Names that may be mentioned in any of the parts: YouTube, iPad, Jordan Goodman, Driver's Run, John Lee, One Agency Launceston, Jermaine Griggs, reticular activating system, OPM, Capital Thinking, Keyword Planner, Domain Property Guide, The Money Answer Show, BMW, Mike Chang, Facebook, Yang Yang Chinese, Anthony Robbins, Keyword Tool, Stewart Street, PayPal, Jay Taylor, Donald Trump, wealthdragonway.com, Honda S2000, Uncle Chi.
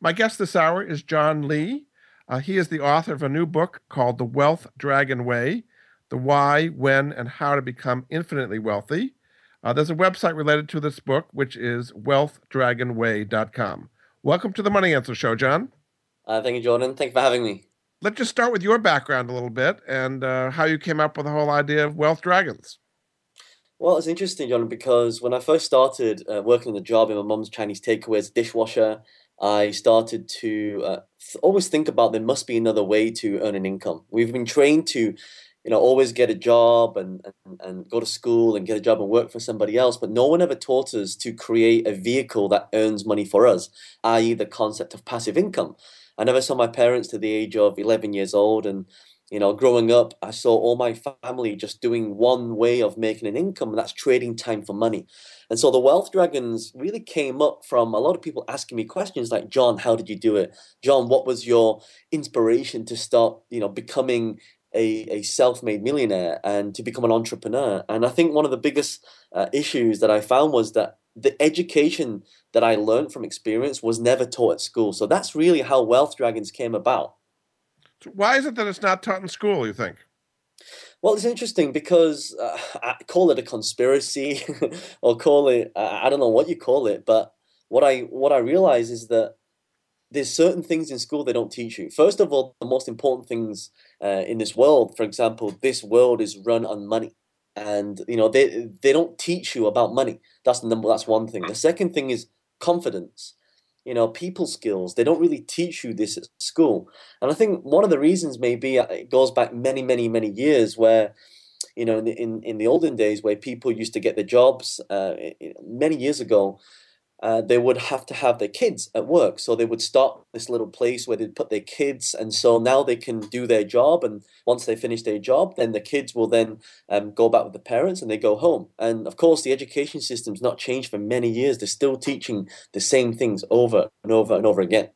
My guest this hour is John Lee. He is the author of a new book called The Wealth Dragon Way, The Why, When, and How to Become Infinitely Wealthy. There's a website related to this book, which is wealthdragonway.com. Welcome to The Money Answer Show, John. Thank you, Jordan. Thank you for having me. Let's just start with your background a little bit and how you came up with the whole idea of Wealth Dragons. Well, it's interesting, Jordan, because when I first started working the job in my mom's Chinese takeaway as a dishwasher, I started to always think about there must be another way to earn an income. We've been trained to, always get a job and go to school and get a job and work for somebody else. But no one ever taught us to create a vehicle that earns money for us, i.e. the concept of passive income. I never saw my parents to the age of 11 years old. And, growing up, I saw all my family just doing one way of making an income, and that's trading time for money. And so the Wealth Dragons really came up from a lot of people asking me questions like, John, how did you do it? John, what was your inspiration to start, becoming a self-made millionaire and to become an entrepreneur? And I think one of the biggest issues that I found was that the education that I learned from experience was never taught at school. So that's really how Wealth Dragons came about. So why is it that it's not taught in school, you think? Well, it's interesting because I call it a conspiracy or call it, I don't know what you call it, but what I realize is that there's certain things in school they don't teach you. First of all, the most important things in this world, for example, this world is run on money. And, they don't teach you about money. That's one thing. The second thing is confidence, people skills. They don't really teach you this at school. And I think one of the reasons maybe it goes back many, many, many years where, in the olden days where people used to get their jobs many years ago, they would have to have their kids at work. So they would start this little place where they'd put their kids. And so now they can do their job. And once they finish their job, then the kids will then go back with the parents and they go home. And of course, the education system's not changed for many years. They're still teaching the same things over and over and over again.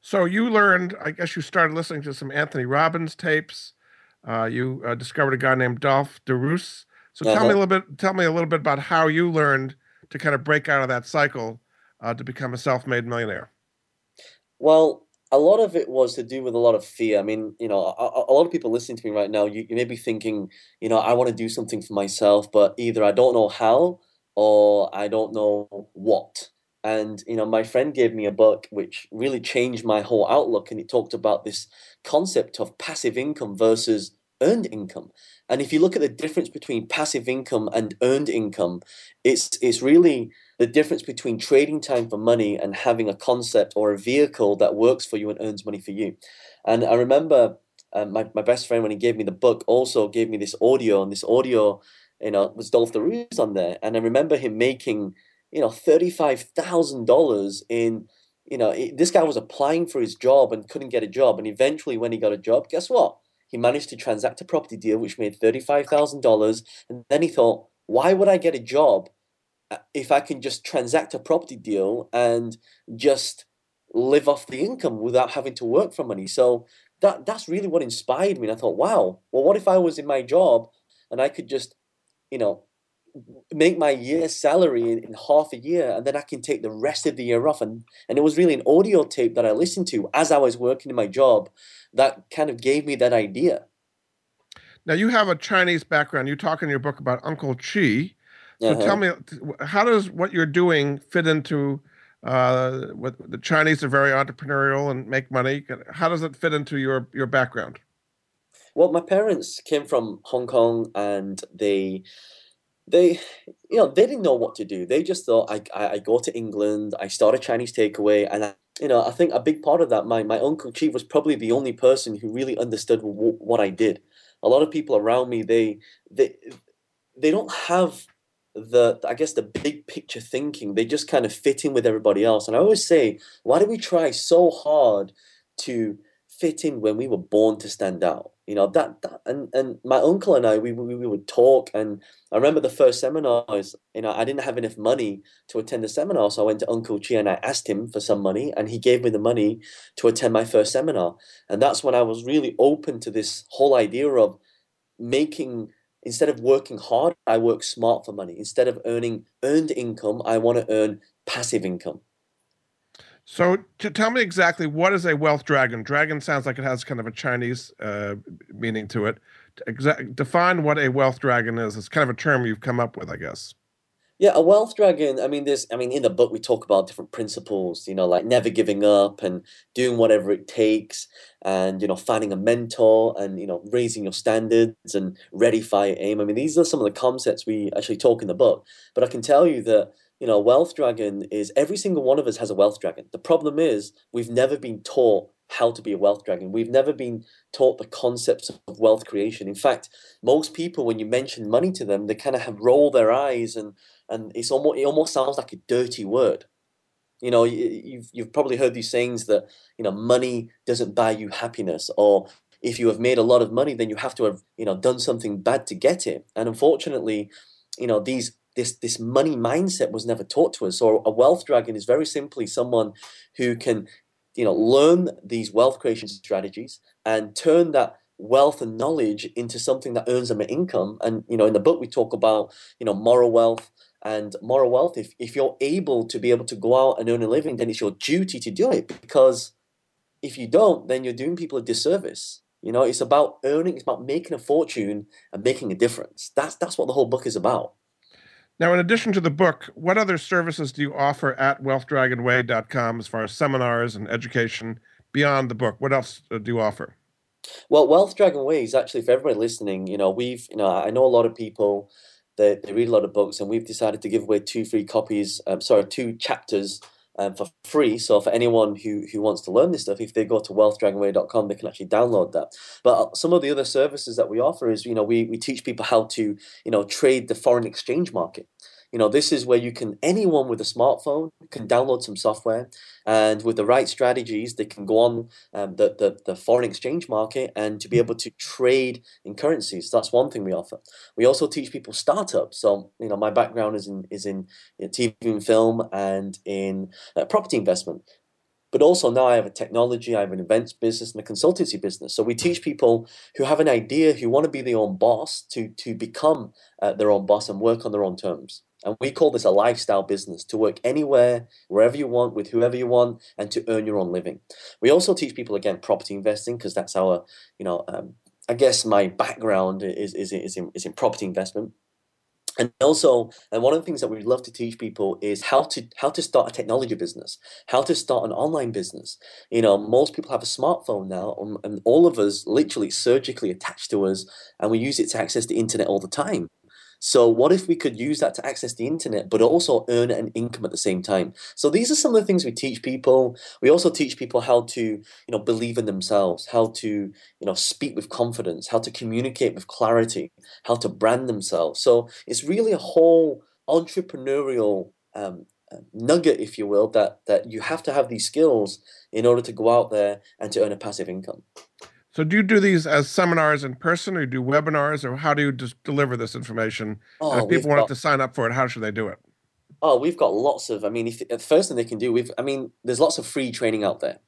So you learned, I guess you started listening to some Anthony Robbins tapes. You discovered a guy named Dolf de Roos. So tell me a little bit about how you learned to kind of break out of that cycle to become a self-made millionaire? Well, a lot of it was to do with a lot of fear. I mean, a lot of people listening to me right now, you may be thinking, I want to do something for myself, but either I don't know how or I don't know what. And, my friend gave me a book which really changed my whole outlook. And it talked about this concept of passive income versus earned income. And if you look at the difference between passive income and earned income, it's really the difference between trading time for money and having a concept or a vehicle that works for you and earns money for you. And I remember my best friend, when he gave me the book, also gave me this audio, and this audio, was Dolf de Roos on there. And I remember him making, $35,000 in, this guy was applying for his job and couldn't get a job. And eventually when he got a job, guess what? He managed to transact a property deal, which made $35,000. And then he thought, why would I get a job if I can just transact a property deal and just live off the income without having to work for money? So that's really what inspired me. And I thought, wow, well, what if I was in my job and I could just, make my year's salary in half a year, and then I can take the rest of the year off. And it was really an audio tape that I listened to as I was working in my job that kind of gave me that idea. Now, you have a Chinese background. You talk in your book about Uncle Chi. So tell me, how does what you're doing fit into what the Chinese are very entrepreneurial and make money? How does it fit into your background? Well, my parents came from Hong Kong, and they they didn't know what to do. They just thought, I go to England, I start a Chinese takeaway, and I think a big part of that, my Uncle Chi was probably the only person who really understood what I did. A lot of people around me, they don't have the big picture thinking. They just kind of fit in with everybody else. And I always say, why do we try so hard to fit in when we were born to stand out? And my uncle and I, we would talk, and I remember the first seminar is, I didn't have enough money to attend the seminar, so I went to Uncle Chi and I asked him for some money, and he gave me the money to attend my first seminar. And that's when I was really open to this whole idea of instead of working hard, I work smart for money. Instead of earning earned income, I want to earn passive income. So to tell me exactly, what is a wealth dragon? Dragon sounds like it has kind of a Chinese meaning to it. Define what a wealth dragon is. It's kind of a term you've come up with, I guess. Yeah, a wealth dragon, in the book we talk about different principles, like never giving up and doing whatever it takes and, finding a mentor and, raising your standards and ready, fire, aim. These are some of the concepts we actually talk in the book. But I can tell you that wealth dragon is every single one of us has a wealth dragon. The problem is we've never been taught how to be a wealth dragon. We've never been taught the concepts of wealth creation. In fact, most people, when you mention money to them, they kind of roll their eyes, and it almost sounds like a dirty word. You've probably heard these sayings that money doesn't buy you happiness, or if you have made a lot of money, then you have to have done something bad to get it. And unfortunately, this money mindset was never taught to us. So a wealth dragon is very simply someone who can, learn these wealth creation strategies and turn that wealth and knowledge into something that earns them an income. And, in the book we talk about, moral wealth. And moral wealth, if you're able to go out and earn a living, then it's your duty to do it. Because if you don't, then you're doing people a disservice. It's about earning, it's about making a fortune and making a difference. That's what the whole book is about. Now, in addition to the book, what other services do you offer at wealthdragonway.com as far as seminars and education beyond the book? What else do you offer? Well, Wealth Dragon Way is actually, for everybody listening, I know a lot of people, they read a lot of books, and we've decided to give away two chapters for free. So for anyone who wants to learn this stuff, if they go to wealthdragonway.com, they can actually download that. But some of the other services that we offer is, we teach people how to, trade the foreign exchange market. This is where anyone with a smartphone can download some software, and with the right strategies, they can go on the foreign exchange market and to be able to trade in currencies. That's one thing we offer. We also teach people startups. So, my background is in TV and film and in property investment. But also now I have a technology, I have an events business and a consultancy business. So we teach people who have an idea, who want to be their own boss, to become their own boss and work on their own terms. And we call this a lifestyle business, to work anywhere, wherever you want, with whoever you want, and to earn your own living. We also teach people, again, property investing, because that's our, my background is in property investment. And also, one of the things that we love to teach people is how to start a technology business, how to start an online business. Most people have a smartphone now, and all of us literally surgically attached to us, and we use it to access the internet all the time. So what if we could use that to access the internet, but also earn an income at the same time? So these are some of the things we teach people. We also teach people how to, believe in themselves, how to, speak with confidence, how to communicate with clarity, how to brand themselves. So it's really a whole entrepreneurial nugget, if you will, that you have to have these skills in order to go out there and to earn a passive income. So do you do these as seminars in person, or do webinars, or how do you just deliver this information? And if people wanted to sign up for it, how should they do it? Oh, we've got lots of, the first thing they can do, there's lots of free training out there.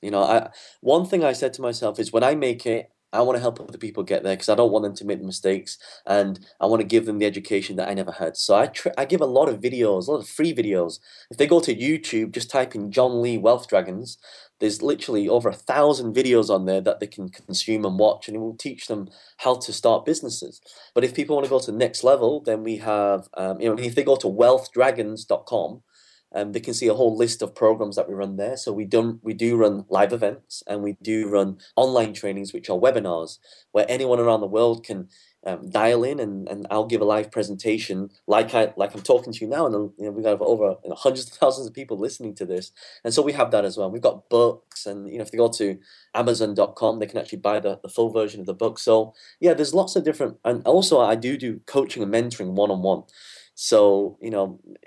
One thing I said to myself is, when I make it, I want to help other people get there, because I don't want them to make the mistakes, and I want to give them the education that I never had. So I give a lot of videos, a lot of free videos. If they go to YouTube, just type in John Lee Wealth Dragons. There's literally over 1,000 videos on there that they can consume and watch, and it will teach them how to start businesses. But if people want to go to the next level, then we have, if they go to wealthdragons.com, they can see a whole list of programs that we run there. So we do run live events, and we do run online trainings, which are webinars, where anyone around the world can dial in, and I'll give a live presentation like I'm talking to you now, and we've got over hundreds of thousands of people listening to this. And so we have that as well. We've got books, and if they go to Amazon.com, they can actually buy the full version of the book. So yeah, there's lots of different, and also I do coaching and mentoring one-on-one. So,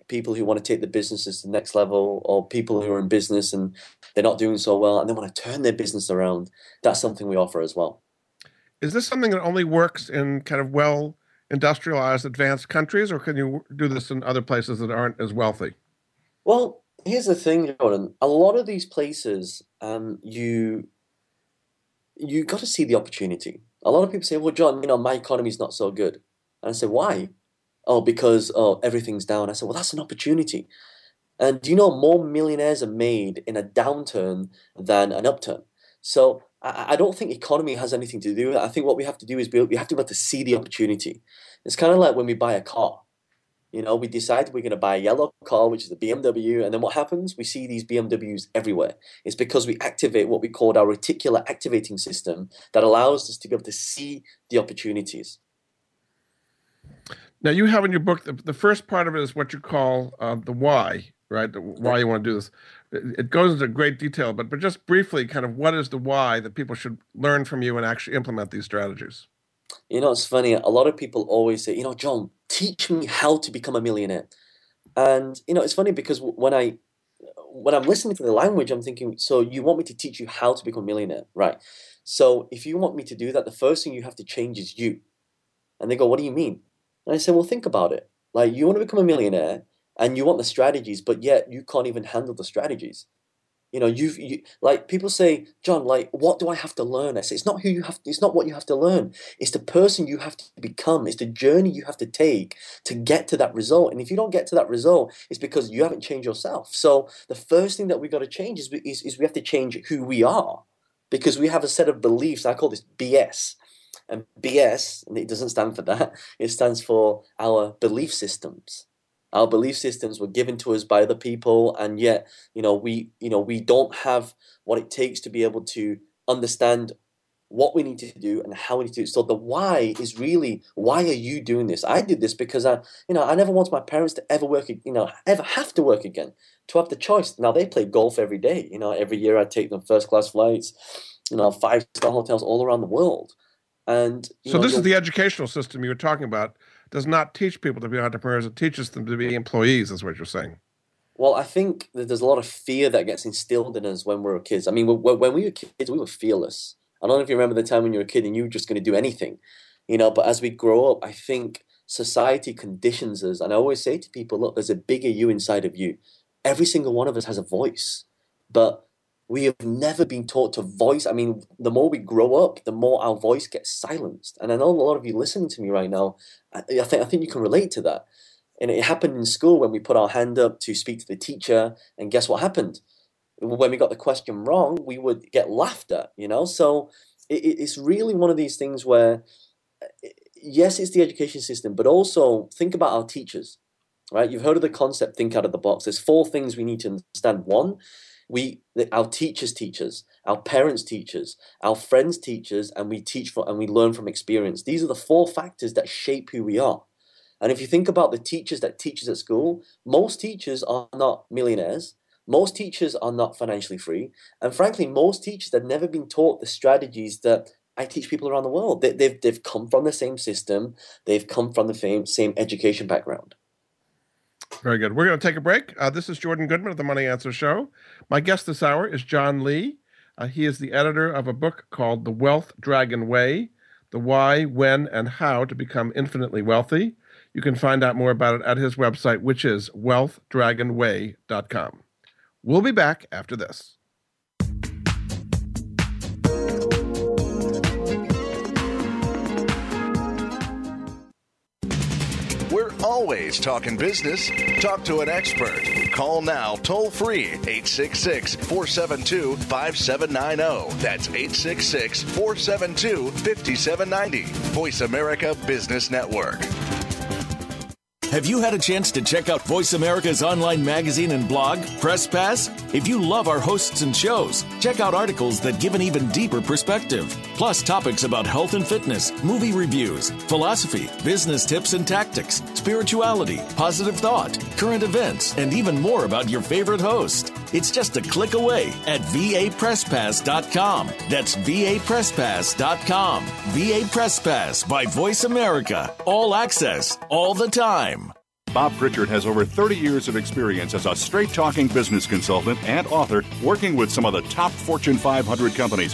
people who want to take their businesses to the next level, or people who are in business and they're not doing so well and they want to turn their business around, that's something we offer as well. Is this something that only works in kind of well-industrialized, advanced countries, or can you do this in other places that aren't as wealthy? Well, here's the thing, Jordan. A lot of these places, you got to see the opportunity. A lot of people say, well, John, my economy's not so good. And I say, why? Oh, because everything's down. I said, well, that's an opportunity. And do you know more millionaires are made in a downturn than an upturn? So I don't think economy has anything to do with it. I think what we have to do is we have to be able to see the opportunity. It's kind of like when we buy a car. We decide we're going to buy a yellow car, which is a BMW, and then what happens? We see these BMWs everywhere. It's because we activate what we call our reticular activating system that allows us to be able to see the opportunities. Now, you have in your book, the first part of it is what you call the why, right? The why you want to do this. It goes into great detail, but just briefly, kind of what is the why that people should learn from you and actually implement these strategies? It's funny. A lot of people always say, John, teach me how to become a millionaire. And, it's funny because when I'm listening to the language, I'm thinking, so you want me to teach you how to become a millionaire, right? So if you want me to do that, the first thing you have to change is you. And they go, what do you mean? And I said, well, think about it. Like, you want to become a millionaire and you want the strategies, but yet you can't even handle the strategies. People say, John, what do I have to learn? I say, it's not who you have. It's not what you have to learn. It's the person you have to become. It's the journey you have to take to get to that result. And if you don't get to that result, it's because you haven't changed yourself. So the first thing that we've got to change is we have to change who we are, because we have a set of beliefs. I call this BS. And BS, and it doesn't stand for that, it stands for our belief systems. Our belief systems were given to us by other people, and yet, we don't have what it takes to be able to understand what we need to do and how we need to do it. So the why is really, why are you doing this? I did this because I never wanted my parents to ever work, ever have to work again, to have the choice. Now, they play golf every day. Every year I take them first-class flights, 5-star hotels all around the world. And so this is the educational system you were talking about. Does not teach people to be entrepreneurs. It teaches them to be employees, is what you're saying. Well, I think that there's a lot of fear that gets instilled in us when we were kids. I mean, when we were kids, we were fearless. I don't know if you remember the time when you were a kid and you were just going to do anything, but as we grow up, I think society conditions us. And I always say to people, look, there's a bigger you inside of you. Every single one of us has a voice, but we have never been taught to voice. I mean, the more we grow up, the more our voice gets silenced. And I know a lot of you listening to me right now, I think you can relate to that. And it happened in school when we put our hand up to speak to the teacher. And guess what happened? When we got the question wrong, we would get laughed at, So it's really one of these things where, yes, it's the education system, but also think about our teachers, right? You've heard of the concept, think out of the box. There's 4 things we need to understand. One, our teachers teach us, our parents teach us, our friends teach us, and we learn from experience. These are the 4 factors that shape who we are. And if you think about the teachers that teach us at school, most teachers are not millionaires. Most teachers are not financially free. And frankly, most teachers have never been taught the strategies that I teach people around the world. They've come from the same system. They've come from the same education background. Very good. We're going to take a break. This is Jordan Goodman of The Money Answer Show. My guest this hour is John Lee. He is the editor of a book called The Wealth Dragon Way, The Why, When, and How to Become Infinitely Wealthy. You can find out more about it at his website, which is wealthdragonway.com. We'll be back after this. We're always talking business. Talk to an expert. Call now toll free 866-472-5790. That's 866-472-5790. Voice America Business Network. Have you had a chance to check out Voice America's online magazine and blog, Press Pass? If you love our hosts and shows, check out articles that give an even deeper perspective, plus topics about health and fitness, movie reviews, philosophy, business tips and tactics, spirituality, positive thought, current events, and even more about your favorite host. It's just a click away at VAPressPass.com. That's VAPressPass.com. VA Press Pass by Voice America. All access, all the time. Bob Pritchard has over 30 years of experience as a straight-talking business consultant and author working with some of the top Fortune 500 companies.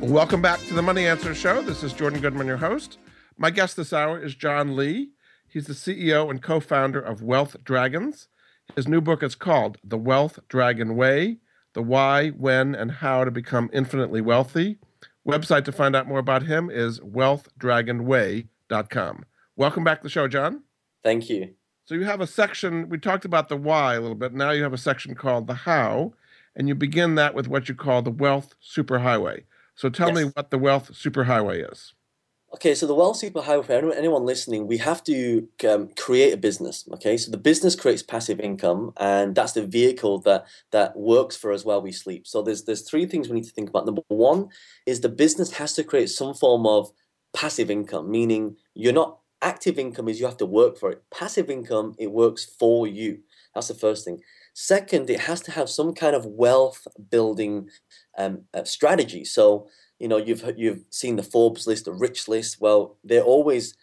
Welcome back to The Money Answer Show. This is Jordan Goodman, your host. My guest this hour is John Lee. He's the CEO and co-founder of Wealth Dragons. His new book is called The Wealth Dragon Way, The Why, When, and How to Become Infinitely Wealthy. Website to find out more about him is wealthdragonway.com. Welcome back to the show, John. Thank you. So you have a section, we talked about the why a little bit. Now you have a section called the how, and you begin that with what you call the wealth superhighway. So tell me what the wealth superhighway is. Okay, so the wealth superhighway, for anyone listening, we have to create a business, okay? So the business creates passive income, and that's the vehicle that works for us while we sleep. So there's three things we need to think about. Number one is the business has to create some form of passive income, meaning you're not active income is you have to work for it. Passive income, it works for you. That's the first thing. Second, it has to have some kind of wealth-building strategy. So you know, you've seen the Forbes list, the rich list. Well, they're always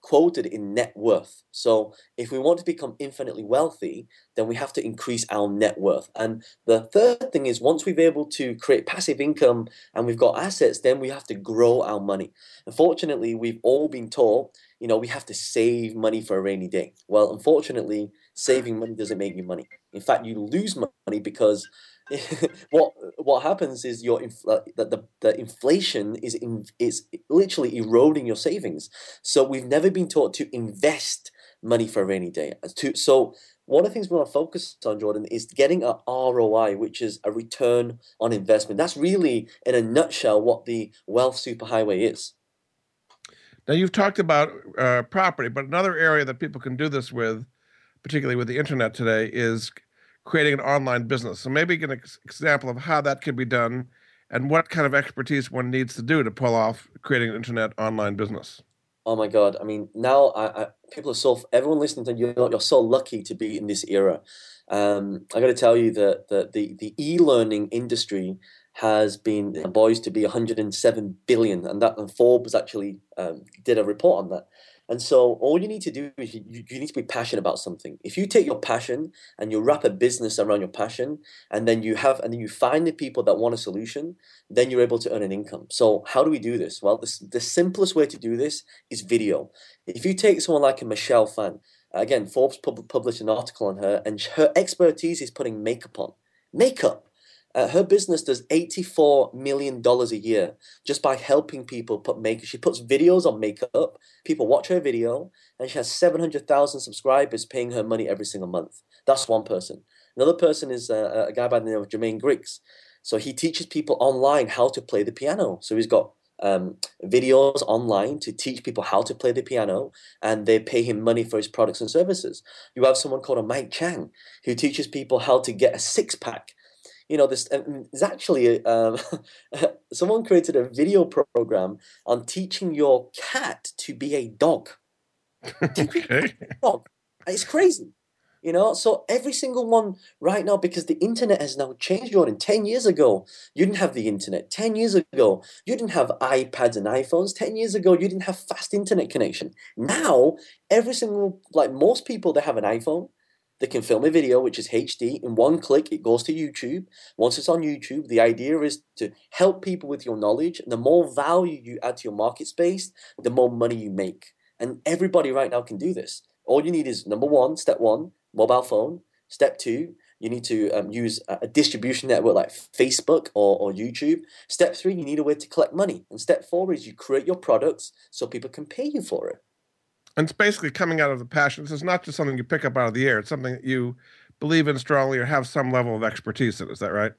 quoted in net worth. So if we want to become infinitely wealthy, then we have to increase our net worth. And the third thing is, once we've been able to create passive income and we've got assets, then we have to grow our money. Unfortunately, we've all been taught, you know, we have to save money for a rainy day. Well, unfortunately, saving money doesn't make you money. In fact, you lose money because what happens is the inflation is literally eroding your savings. So we've never been taught to invest money for a rainy day. So one of the things we want to focus on, Jordan, is getting a ROI, which is a return on investment. That's really, in a nutshell, what the wealth superhighway is. Now, you've talked about property, but another area that people can do this with, particularly with the internet today, is creating an online business. So maybe an example of how that can be done and what kind of expertise one needs to do to pull off creating an internet online business. Oh my God. I mean, now people are everyone listening to you, you're so lucky to be in this era. I got to tell you that the e-learning industry has been poised to be 107 billion. And Forbes actually did a report on that. And so all you need to do is you need to be passionate about something. If you take your passion and you wrap a business around your passion, and then you find the people that want a solution, then you're able to earn an income. So how do we do this? Well, the simplest way to do this is video. If you take someone like a Michelle Phan, again, Forbes published an article on her, and her expertise is putting makeup on. Makeup. Her business does $84 million a year just by helping people put makeup. She puts videos on makeup. People watch her video, and she has 700,000 subscribers paying her money every single month. That's one person. Another person is a guy by the name of Jermaine Griggs. So he teaches people online how to play the piano. So he's got videos online to teach people how to play the piano, and they pay him money for his products and services. You have someone called a Mike Chang who teaches people how to get a six-pack. You know, this is actually someone created a video program on teaching your cat to be a dog. Okay. It's crazy. You know, so every single one right now, because the internet has now changed, Jordan. 10 years ago, you didn't have the internet. 10 years ago, you didn't have iPads and iPhones. 10 years ago, you didn't have fast internet connection. Now, every single, like most people, they have an iPhone. They can film a video, which is HD. In one click, it goes to YouTube. Once it's on YouTube, the idea is to help people with your knowledge. The more value you add to your market space, the more money you make. And everybody right now can do this. All you need is, number one, step one, mobile phone. Step two, you need to use a distribution network like Facebook or YouTube. Step three, you need a way to collect money. And step four is you create your products so people can pay you for it. And it's basically coming out of the passion. This is not just something you pick up out of the air. It's something that you believe in strongly or have some level of expertise in. Is that right?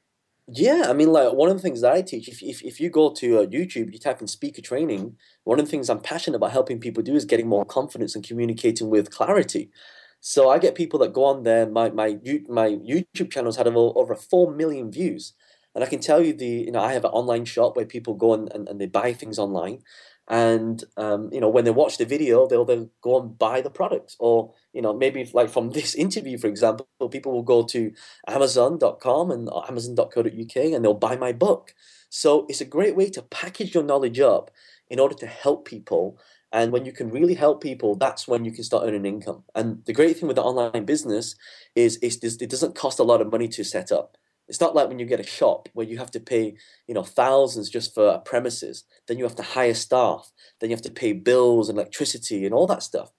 Yeah. I mean, like one of the things that I teach, if you go to YouTube, you type in speaker training, one of the things I'm passionate about helping people do is getting more confidence and communicating with clarity. So I get people that go on there. My YouTube channel's had over 4 million views. And I can tell you I have an online shop where people go and they buy things online. And, when they watch the video, they'll then go and buy the products. Or, maybe like from this interview, for example, people will go to Amazon.com and Amazon.co.uk and they'll buy my book. So it's a great way to package your knowledge up in order to help people. And when you can really help people, that's when you can start earning income. And the great thing with the online business is it doesn't cost a lot of money to set up. It's not like when you get a shop where you have to pay, thousands just for premises. Then you have to hire staff. Then you have to pay bills and electricity and all that stuff.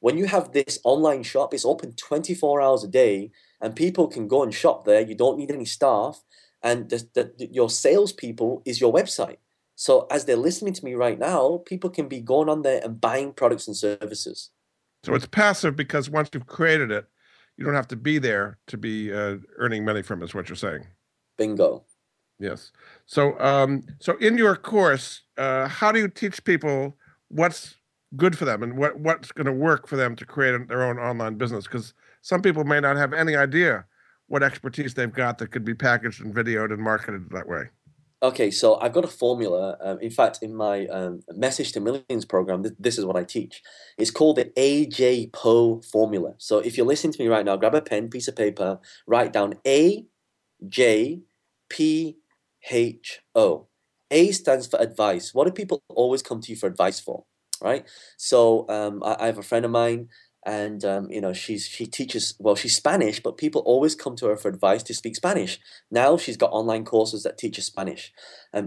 When you have this online shop, it's open 24 hours a day, and people can go and shop there. You don't need any staff, and your salespeople is your website. So as they're listening to me right now, people can be going on there and buying products and services. So it's passive because once you've created it, you don't have to be there to be earning money from, is what you're saying. Bingo. Yes. So so in your course, how do you teach people what's good for them and what's going to work for them to create their own online business? Because some people may not have any idea what expertise they've got that could be packaged and videoed and marketed that way. Okay, so I've got a formula. In fact, in my Message to Millions program, this is what I teach. It's called the AJ Poe formula. So if you're listening to me right now, grab a pen, piece of paper, write down AJPHO. A stands for advice. What do people always come to you for advice for, right? So I have a friend of mine. And, she teaches, well, she's Spanish, but people always come to her for advice to speak Spanish. Now she's got online courses that teach Spanish.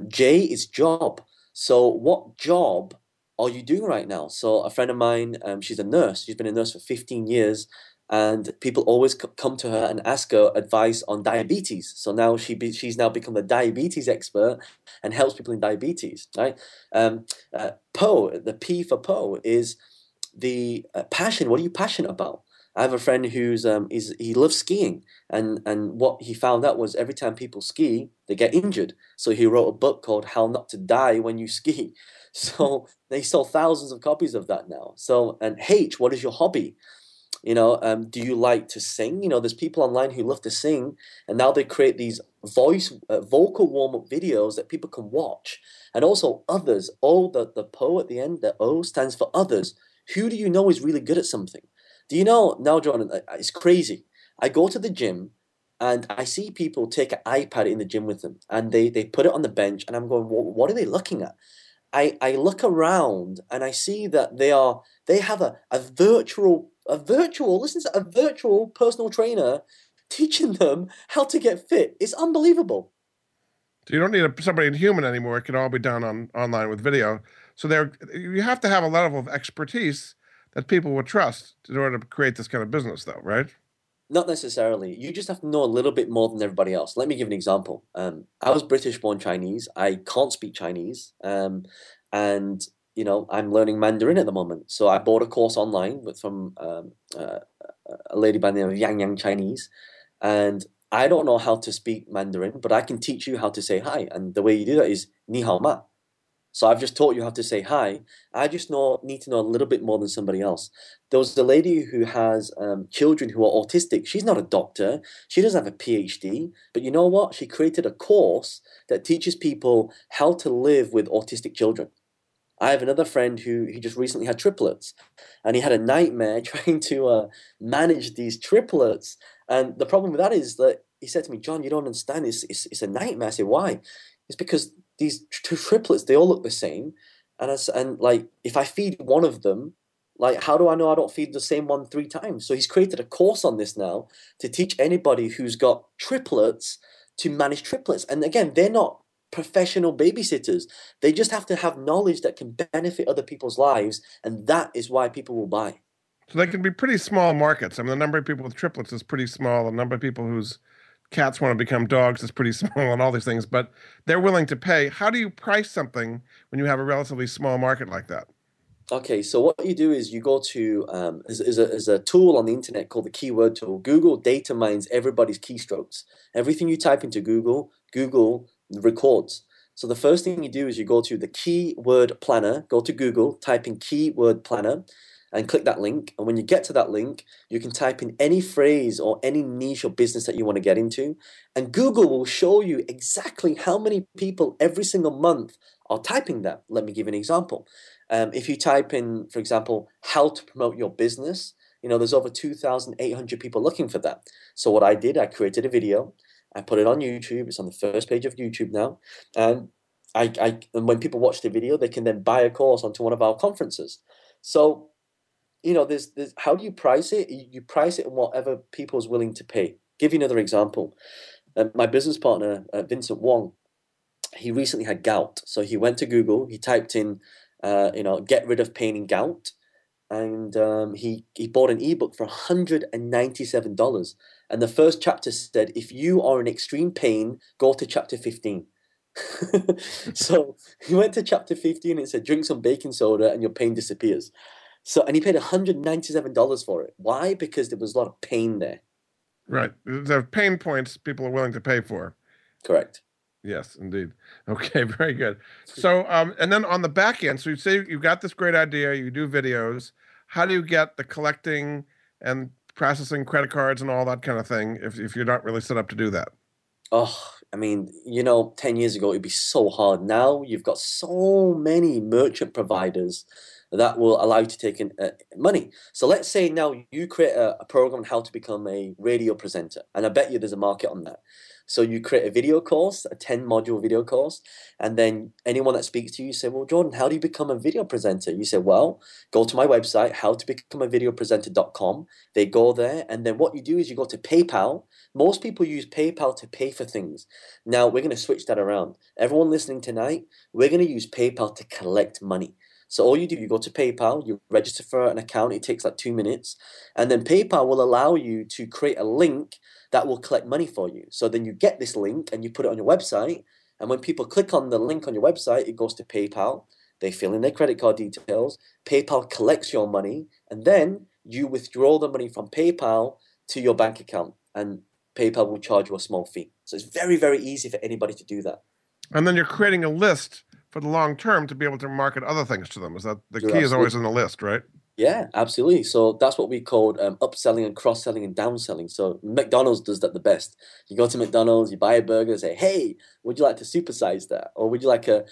J is job. So what job are you doing right now? So a friend of mine, she's a nurse. She's been a nurse for 15 years. And people always come to her and ask her advice on diabetes. So now she's now become a diabetes expert and helps people in diabetes, right? Poe, the P for Poe is... the passion. What are you passionate about? I have a friend who's he loves skiing, and what he found out was every time people ski, they get injured. So he wrote a book called How Not to Die When You Ski. So they sold thousands of copies of that now. So, and H, what is your hobby? Do you like to sing? There's people online who love to sing, and now they create these vocal warm-up videos that people can watch. And also others. Oh, the Po at the end, the O stands for others. Who do you know is really good at something? Do you know, now, Jordan, it's crazy. I go to the gym and I see people take an iPad in the gym with them and they put it on the bench and I'm going, what are they looking at? I look around and I see that they have a virtual personal trainer teaching them how to get fit. It's unbelievable. So you don't need somebody in human anymore. It can all be done online with video. So you have to have a level of expertise that people will trust in order to create this kind of business, though, right? Not necessarily. You just have to know a little bit more than everybody else. Let me give an example. I was British-born Chinese. I can't speak Chinese. I'm learning Mandarin at the moment. So I bought a course online from a lady by the name of Yang Yang Chinese. And I don't know how to speak Mandarin, but I can teach you how to say hi. And the way you do that is ni hao ma. So I've just taught you how to say hi. I just need to know a little bit more than somebody else. There was a lady who has children who are autistic. She's not a doctor. She doesn't have a PhD. But you know what? She created a course that teaches people how to live with autistic children. I have another friend who just recently had triplets, and he had a nightmare trying to manage these triplets. And the problem with that is that he said to me, John, you don't understand. It's a nightmare. I said, why? It's because these triplets, they all look the same. And like, if I feed one of them, like, how do I know I don't feed the same one 3 times? So he's created a course on this now to teach anybody who's got triplets to manage triplets. And again, they're not professional babysitters. They just have to have knowledge that can benefit other people's lives, and that is why people will buy. So they can be pretty small markets. I mean, the number of people with triplets is pretty small. The number of people whose cats want to become dogs is pretty small, and all these things, but they're willing to pay. How do you price something when you have a relatively small market like that? Okay, so what you do is you go to there's a tool on the internet called the Keyword Tool. Google data mines everybody's keystrokes. Everything you type into Google, Google records. So the first thing you do is you go to the Keyword Planner, go to Google, type in Keyword Planner, and click that link. And when you get to that link, you can type in any phrase or any niche or business that you want to get into. And Google will show you exactly how many people every single month are typing that. Let me give you an example. If you type in, for example, how to promote your business, you know, there's over 2,800 people looking for that. So what I did, I created a video. I put it on YouTube. It's on the first page of YouTube now. And and when people watch the video, they can then buy a course onto one of our conferences. So, you know, there's how do you price it? You price it in whatever people is willing to pay. Give you another example. My business partner, Vincent Wong, he recently had gout. So he went to Google. He typed in, get rid of pain and gout. And he bought an ebook for $197. And the first chapter said, if you are in extreme pain, go to chapter 15. So he went to chapter 15 and it said, drink some baking soda and your pain disappears. And he paid $197 for it. Why? Because there was a lot of pain there. Right. There are pain points people are willing to pay for. Correct. Yes, indeed. Okay, very good. So, and then on the back end, so you say you've got this great idea, you do videos. How do you get the collecting and processing credit cards and all that kind of thing if you're not really set up to do that? Oh, I mean, you know, 10 years ago, it'd be so hard. Now you've got so many merchant providers that will allow you to take in money. So let's say now you create a program on how to become a radio presenter, and I bet you there's a market on that. So you create a video course, a 10-module video course, and then anyone that speaks to you, you say, well, Jordan, how do you become a video presenter? You say, well, go to my website, howtobecomeavideopresenter.com. They go there, and then what you do is you go to PayPal. Most people use PayPal to pay for things. Now, we're going to switch that around. Everyone listening tonight, we're going to use PayPal to collect money. So all you do, you go to PayPal, you register for an account. It takes like 2 minutes. And then PayPal will allow you to create a link that will collect money for you. So then you get this link and you put it on your website. And when people click on the link on your website, it goes to PayPal. They fill in their credit card details. PayPal collects your money. And then you withdraw the money from PayPal to your bank account. And PayPal will charge you a small fee. So it's very, very easy for anybody to do that. And then you're creating a list for the long term to be able to market other things to them. Is that the key is always in the list, right? Yeah, absolutely. So that's what we called upselling and cross-selling and downselling. So McDonald's does that the best. You go to McDonald's, you buy a burger and say, hey, would you like to supersize that? Or would you like an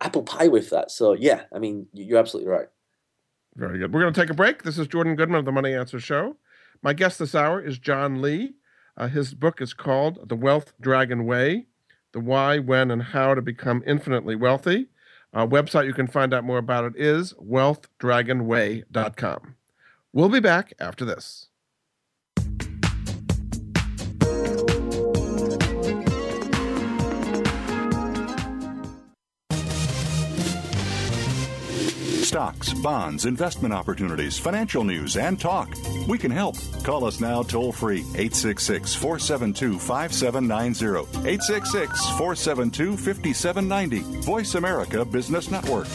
apple pie with that? So yeah, I mean, you're absolutely right. Very good. We're going to take a break. This is Jordan Goodman of The Money Answer Show. My guest this hour is John Lee. His book is called The Wealth Dragon Way: The Why, When, and How to Become Infinitely Wealthy. Our website you can find out more about it is wealthdragonway.com. We'll be back after this. Stocks, bonds, investment opportunities, financial news, and talk. We can help. Call us now toll-free, 866-472-5790, 866-472-5790, Voice America Business Network.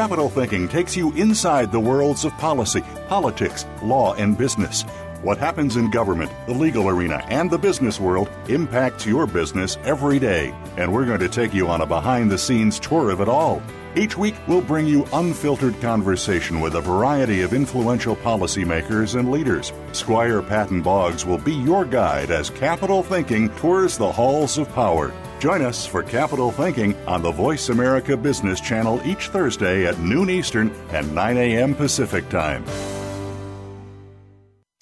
Capital Thinking takes you inside the worlds of policy, politics, law, and business. What happens in government, the legal arena, and the business world impacts your business every day. And we're going to take you on a behind-the-scenes tour of it all. Each week, we'll bring you unfiltered conversation with a variety of influential policymakers and leaders. Squire Patton Boggs will be your guide as Capital Thinking tours the halls of power. Join us for Capital Thinking on the Voice America Business Channel each Thursday at noon Eastern and 9 a.m. Pacific Time.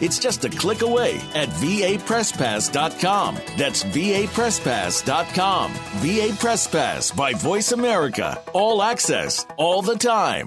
It's just a click away at VAPressPass.com. That's VAPressPass.com. VA Press Pass by Voice America. All access, all the time.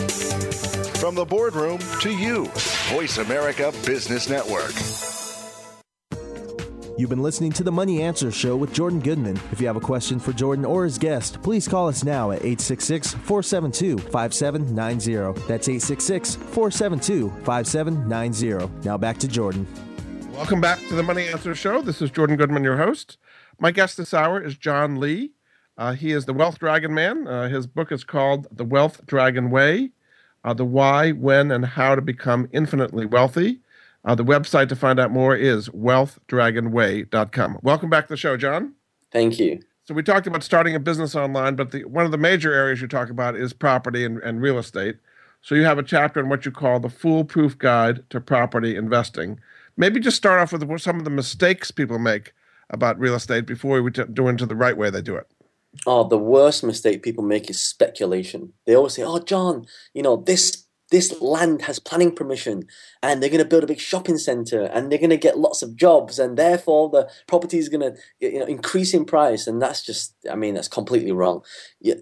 From the boardroom to you, Voice America Business Network. You've been listening to The Money Answer Show with Jordan Goodman. If you have a question for Jordan or his guest, please call us now at 866-472-5790. That's 866-472-5790. Now back to Jordan. Welcome back to The Money Answer Show. This is Jordan Goodman, your host. My guest this hour is John Lee. He is the Wealth Dragon Man. His book is called The Wealth Dragon Way. The why, when, and how to become infinitely wealthy. The website to find out more is wealthdragonway.com. Welcome back to the show, John. Thank you. So we talked about starting a business online, but one of the major areas you talk about is property and real estate. So you have a chapter on what you call the foolproof guide to property investing. Maybe just start off with some of the mistakes people make about real estate before we do into the right way they do it. Oh, the worst mistake people make is speculation. They always say, oh, John, you know, this land has planning permission and they're going to build a big shopping center and they're going to get lots of jobs and therefore the property is going to increase in price. And that's just, I mean, that's completely wrong.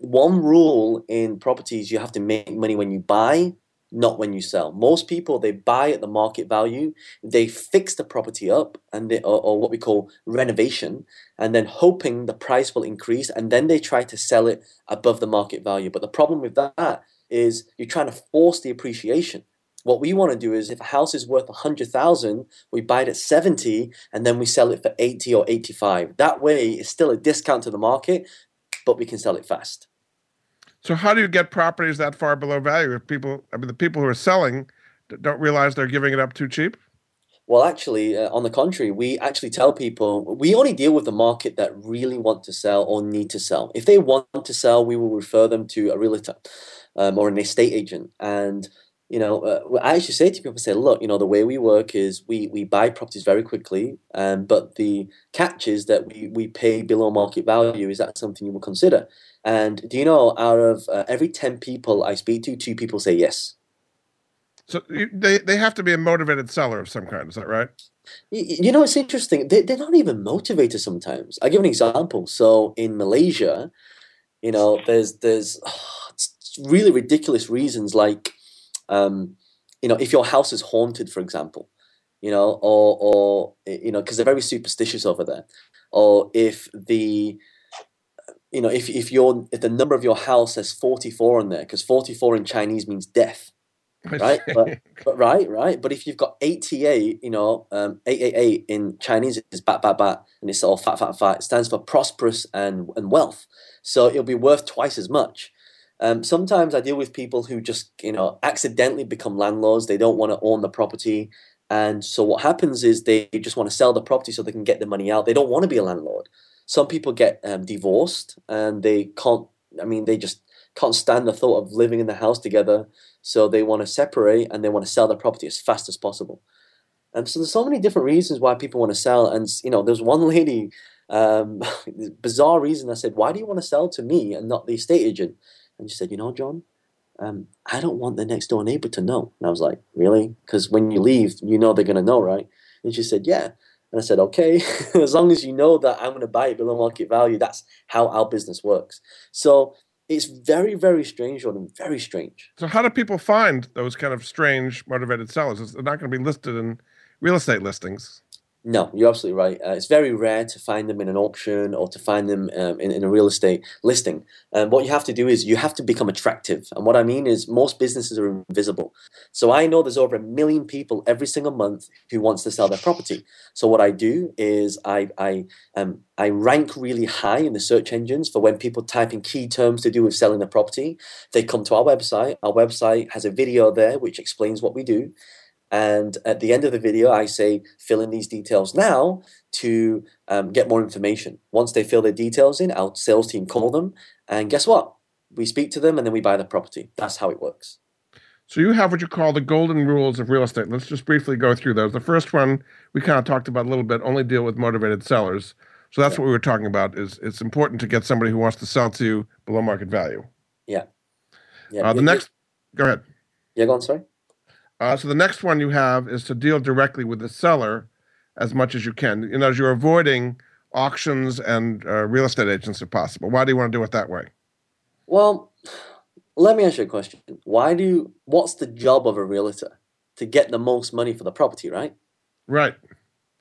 One rule in properties, you have to make money when you buy, not when you sell. Most people, they buy at the market value, they fix the property up and or what we call renovation, and then hoping the price will increase, and then they try to sell it above the market value. But the problem with that is you're trying to force the appreciation. What we want to do is if a house is worth $100,000, we buy it at 70 and then we sell it for 80 or 85. That way it's still a discount to the market, but we can sell it fast. So how do you get properties that far below value if people, I mean, the people who are selling don't realize they're giving it up too cheap? Well, actually, on the contrary, we actually tell people we only deal with the market that really want to sell or need to sell. If they want to sell, we will refer them to a realtor or an estate agent. And, I actually say to people, look, the way we work is we buy properties very quickly, but the catch is that we pay below market value. Is that something you will consider? And do you know, out of every 10 people I speak to, 2 people say yes. So they have to be a motivated seller of some kind, is that right? It's interesting. They're not even motivated sometimes. I'll give an example. So in Malaysia, there's really ridiculous reasons like, if your house is haunted, for example, or because they're very superstitious over there. Or if the... if the number of your house has 44 on there, because 44 in Chinese means death, right? But if you've got 88, 888 in Chinese is bat bat bat, and it's all fat fat fat. It stands for prosperous and wealth, so it'll be worth twice as much. Sometimes I deal with people who just accidentally become landlords. They don't want to own the property, and so what happens is they just want to sell the property so they can get the money out. They don't want to be a landlord. Some people get divorced and they just can't stand the thought of living in the house together. So they want to separate and they want to sell their property as fast as possible. And so there's so many different reasons why people want to sell. And, there's one lady bizarre reason. I said, why do you want to sell to me and not the estate agent? And she said, you know, John, I don't want the next door neighbor to know. And I was like, really? Because when you leave, you know they're going to know, right? And she said, yeah. And I said, okay, as long as you know that I'm going to buy it below market value, that's how our business works. So it's very, very strange, Jordan, very strange. So how do people find those kind of strange motivated sellers? They're not going to be listed in real estate listings. No, you're absolutely right. It's very rare to find them in an auction or to find them in a real estate listing. What you have to do is you have to become attractive. And what I mean is most businesses are invisible. So I know there's over 1 million people every single month who wants to sell their property. So what I do is I rank really high in the search engines for when people type in key terms to do with selling their property. They come to our website. Our website has a video there which explains what we do. And at the end of the video, I say, fill in these details now to get more information. Once they fill their details in, our sales team call them. And guess what? We speak to them and then we buy the property. That's how it works. So you have what you call the golden rules of real estate. Let's just briefly go through those. The first one we kind of talked about a little bit, only deal with motivated sellers. So that's what we were talking about, is it's important to get somebody who wants to sell to you below market value. Go ahead. Yeah, go on, sorry. So the next one you have is to deal directly with the seller as much as you can. You know, as you're avoiding auctions and real estate agents if possible. Why do you want to do it that way? Well, let me ask you a question. What's the job of a realtor? To get the most money for the property, right? Right.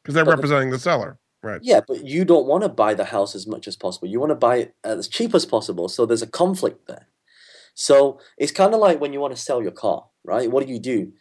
Because they're representing the seller. Right. Yeah, but you don't want to buy the house as much as possible. You want to buy it as cheap as possible. So there's a conflict there. So it's kind of like when you want to sell your car, right? What do?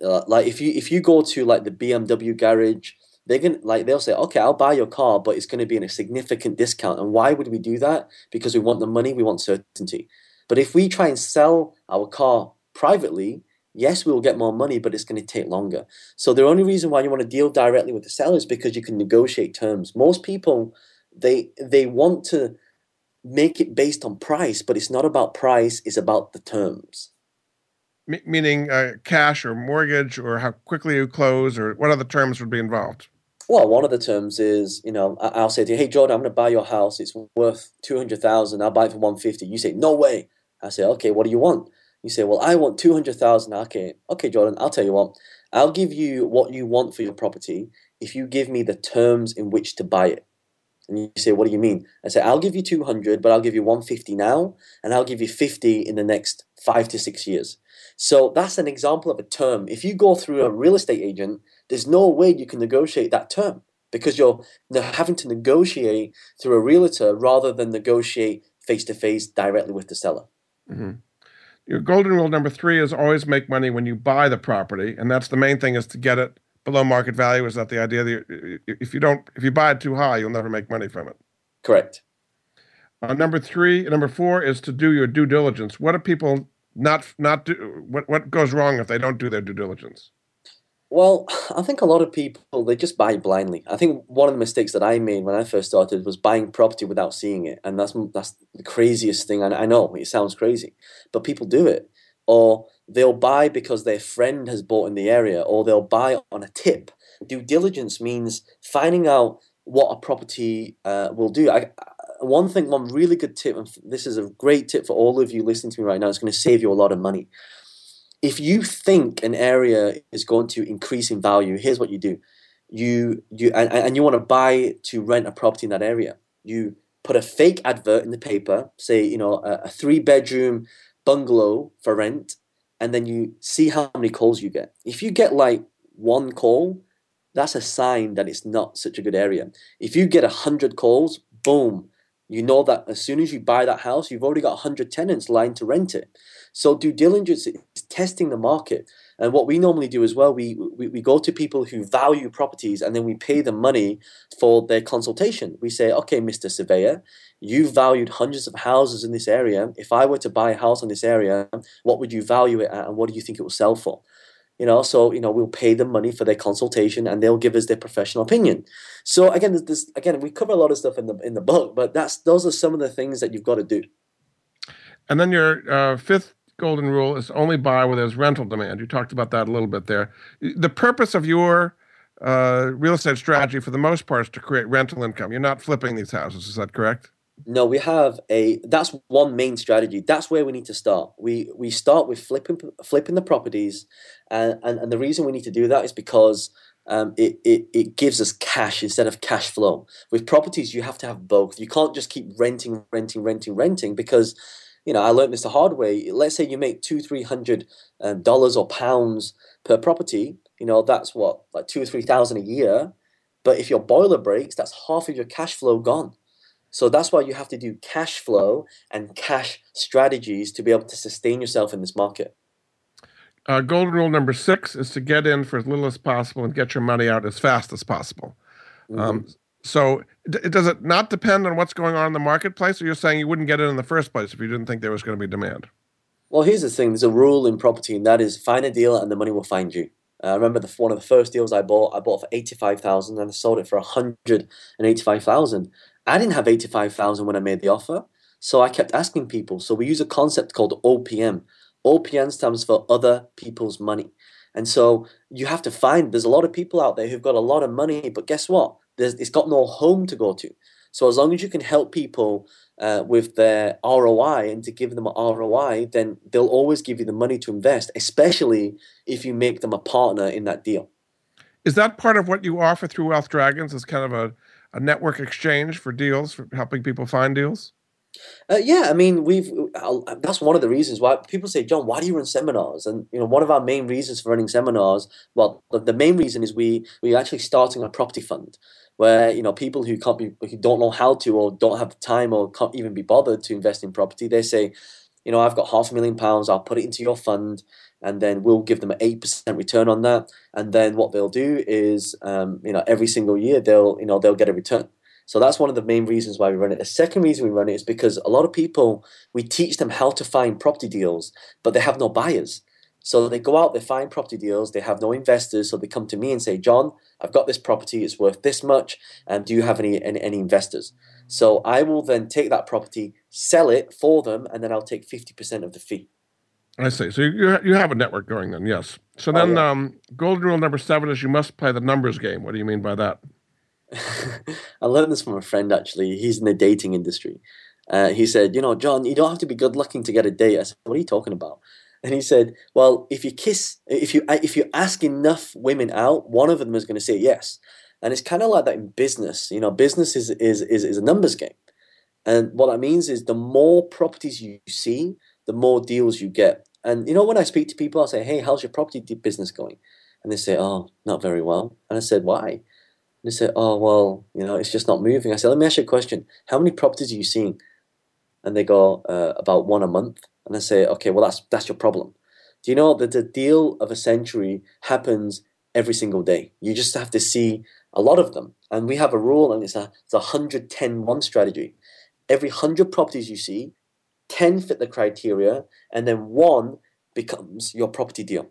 Like if you go to like the BMW garage, they'll say, okay, I'll buy your car, but it's going to be in a significant discount. And why would we do that? Because we want the money, we want certainty. But if we try and sell our car privately, yes, we will get more money, but it's going to take longer. So the only reason why you want to deal directly with the seller is because you can negotiate terms. Most people, they want to make it based on price, but it's not about price, it's about the terms. Meaning cash or mortgage, or how quickly you close, or what other terms would be involved? Well, one of the terms is, you know, I'll say to you, hey, Jordan, I'm going to buy your house. It's worth $200,000. I'll buy it for $150,000. You say, no way. I say, okay, what do you want? You say, well, I want $200,000. Okay, Jordan, I'll tell you what. I'll give you what you want for your property if you give me the terms in which to buy it. And you say, what do you mean? I say, I'll give you $200,000, but I'll give you $150,000 now, and I'll give you $50,000 in the next 5 to 6 years. So that's an example of a term. If you go through a real estate agent, there's no way you can negotiate that term because you're having to negotiate through a realtor rather than negotiate face-to-face directly with the seller. Mm-hmm. Your golden rule number 3 is always make money when you buy the property, and that's the main thing, is to get it below market value. Is that the idea that if you buy it too high, you'll never make money from it? Correct. Number 4 is to do your due diligence. What do people not do? What goes wrong if they don't do their due diligence? Well, I think a lot of people, they just buy blindly. I think one of the mistakes that I made when I first started was buying property without seeing it, and that's the craziest thing. And I know it sounds crazy, but people do it. Or they'll buy because their friend has bought in the area, or they'll buy on a tip. Due diligence means finding out what a property will do. One really good tip, and this is a great tip for all of you listening to me right now, it's going to save you a lot of money. If you think an area is going to increase in value, here's what you do. You you want to buy to rent a property in that area. You put a fake advert in the paper, say, you know, a 3-bedroom bungalow for rent, and then you see how many calls you get. If you get like one call, that's a sign that it's not such a good area. If you get 100 calls, boom, you know that as soon as you buy that house, you've already got 100 tenants lined to rent it. So due diligence is testing the market. And what we normally do as well, we go to people who value properties, and then we pay them money for their consultation. We say, okay, Mr. Surveyor, you valued hundreds of houses in this area. If I were to buy a house in this area, what would you value it at, and what do you think it will sell for? You know, so, you know, we'll pay them money for their consultation, and they'll give us their professional opinion. So again, we cover a lot of stuff in the book, but those are some of the things that you've got to do. And then your fifth golden rule is only buy where there's rental demand. You talked about that a little bit there. The purpose of your real estate strategy for the most part is to create rental income. You're not flipping these houses. Is that correct? No, we have that's one main strategy. That's where we need to start. We start with flipping the properties, and the reason we need to do that is because it gives us cash instead of cash flow. With properties, you have to have both. You can't just keep renting because, you know, I learned this the hard way. Let's say you make $200-$300 or pounds per property. You know, that's what, like $2,000 or $3,000 a year. But if your boiler breaks, that's half of your cash flow gone. So that's why you have to do cash flow and cash strategies to be able to sustain yourself in this market. Golden rule number 6 is to get in for as little as possible and get your money out as fast as possible. Mm-hmm. So does it not depend on what's going on in the marketplace, or you're saying you wouldn't get in the first place if you didn't think there was going to be demand? Well, here's the thing. There's a rule in property, and that is find a deal and the money will find you. I remember one of the first deals I bought for $85,000 and I sold it for $185,000. I didn't have $85,000 when I made the offer, so I kept asking people. So we use a concept called OPM. OPM stands for other people's money. And so you have to find, there's a lot of people out there who've got a lot of money, but guess what? It's got no home to go to. So as long as you can help people with their ROI and to give them an ROI, then they'll always give you the money to invest, especially if you make them a partner in that deal. Is that part of what you offer through Wealth Dragons? Is kind of a network exchange for deals, for helping people find deals? Yeah, I mean, that's one of the reasons why people say, John, why do you run seminars? And, you know, one of our main reasons for running seminars, well, the main reason is we're actually starting a property fund where, you know, people who don't know how to or don't have the time or can't even be bothered to invest in property, they say, you know, I've got £500,000, I'll put it into your fund, and then we'll give them an 8% return on that. And then what they'll do is, you know, every single year they'll get a return. So that's one of the main reasons why we run it. The second reason we run it is because a lot of people, we teach them how to find property deals, but they have no buyers. So they go out, they find property deals, they have no investors, so they come to me and say, John, I've got this property, it's worth this much, and do you have any investors? So I will then take that property, sell it for them, and then I'll take 50% of the fee. I see. So you have a network going then, yes. So then golden rule number 7 is you must play the numbers game. What do you mean by that? I learned this from a friend, actually. He's in the dating industry. He said, you know, John, you don't have to be good looking to get a date. I said, what are you talking about? And he said, well, if you ask enough women out, one of them is going to say yes. And it's kind of like that in business. You know, business is a numbers game. And what that means is the more properties you see, the more deals you get. And, you know, when I speak to people, I'll say, hey, how's your property business going? And they say, oh, not very well. And I said, why? They said, oh, well, you know, it's just not moving. I said, let me ask you a question. How many properties are you seeing? And they go, about one a month. And I say, okay, well, that's your problem. Do you know that the deal of a century happens every single day? You just have to see a lot of them. And we have a rule, and it's a 110-1 strategy. Every 100 properties you see, 10 fit the criteria, and then 1 becomes your property deal.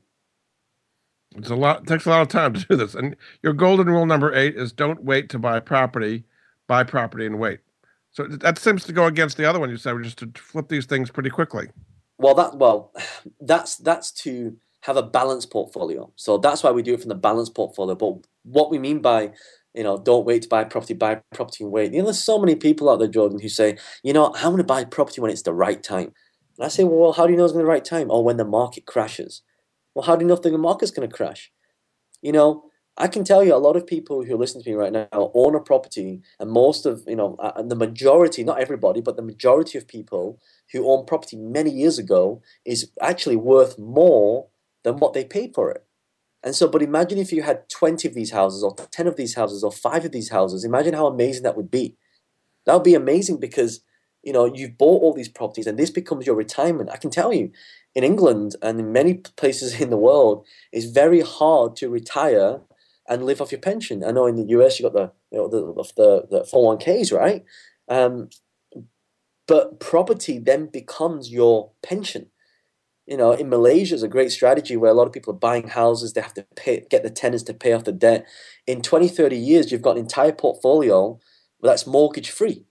It takes a lot of time to do this. And your golden rule number 8 is don't wait to buy property and wait. So that seems to go against the other one you said, which is to flip these things pretty quickly. Well, that's to have a balanced portfolio. So that's why we do it from the balanced portfolio. But what we mean by, you know, don't wait to buy property and wait. You know, there's so many people out there, Jordan, who say, you know, I'm going to buy property when it's the right time. And I say, well, how do you know it's going to be the right time? Or when the market crashes. Well, how do you know if the market's going to crash? You know, I can tell you a lot of people who listen to me right now own a property, and most of, you know, the majority, not everybody, but the majority of people who own property many years ago is actually worth more than what they paid for it. And so, but imagine if you had 20 of these houses or 10 of these houses or 5 of these houses, imagine how amazing that would be. That would be amazing because, you know, you've bought all these properties and this becomes your retirement. I can tell you, in England and in many places in the world, it's very hard to retire and live off your pension. I know in the US you've got the 401ks, right? But property then becomes your pension. You know, in Malaysia is a great strategy where a lot of people are buying houses. They have to get the tenants to pay off the debt. In 20, 30 years, you've got an entire portfolio that's mortgage-free.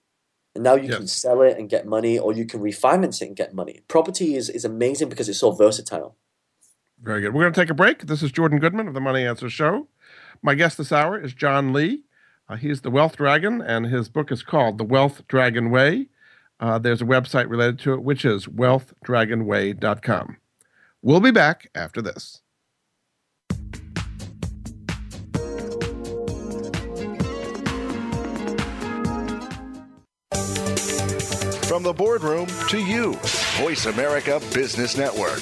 And now you can sell it and get money, or you can refinance it and get money. Property is amazing because it's so versatile. Very good. We're going to take a break. This is Jordan Goodman of The Money Answer Show. My guest this hour is John Lee. He's the Wealth Dragon, and his book is called The Wealth Dragon Way. There's a website related to it, which is wealthdragonway.com. We'll be back after this. From the boardroom to you, Voice America Business Network.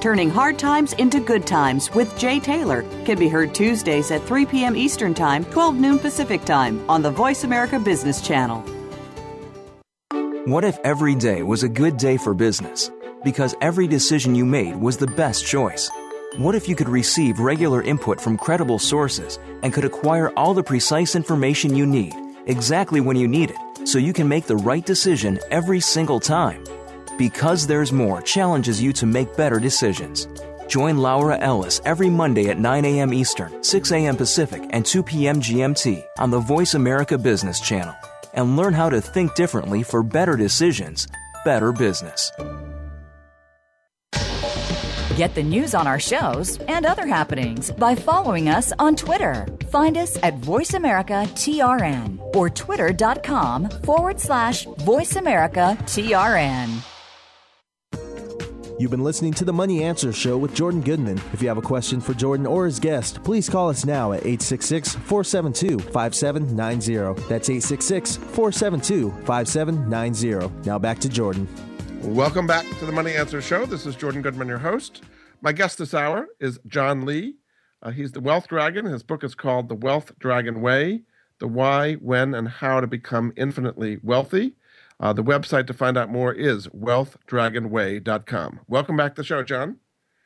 Turning Hard Times into Good Times with Jay Taylor can be heard Tuesdays at 3 p.m. Eastern Time, 12 noon Pacific Time on the Voice America Business Channel. What if every day was a good day for business? Because every decision you made was the best choice. What if you could receive regular input from credible sources and could acquire all the precise information you need, exactly when you need it, so you can make the right decision every single time? Because There's More challenges you to make better decisions. Join Laura Ellis every Monday at 9 a.m. Eastern, 6 a.m. Pacific, and 2 p.m. GMT on the Voice America Business Channel and learn how to think differently for better decisions, better business. Get the news on our shows and other happenings by following us on Twitter. Find us at VoiceAmericaTRN or twitter.com/VoiceAmericaTRN. You've been listening to The Money Answer Show with Jordan Goodman. If you have a question for Jordan or his guest, please call us now at 866-472-5790. That's 866-472-5790. Now back to Jordan. Welcome back to The Money Answer Show. This is Jordan Goodman, your host. My guest this hour is John Lee. He's the Wealth Dragon. His book is called The Wealth Dragon Way, The Why, When, and How to Become Infinitely Wealthy. The website to find out more is wealthdragonway.com. Welcome back to the show, John.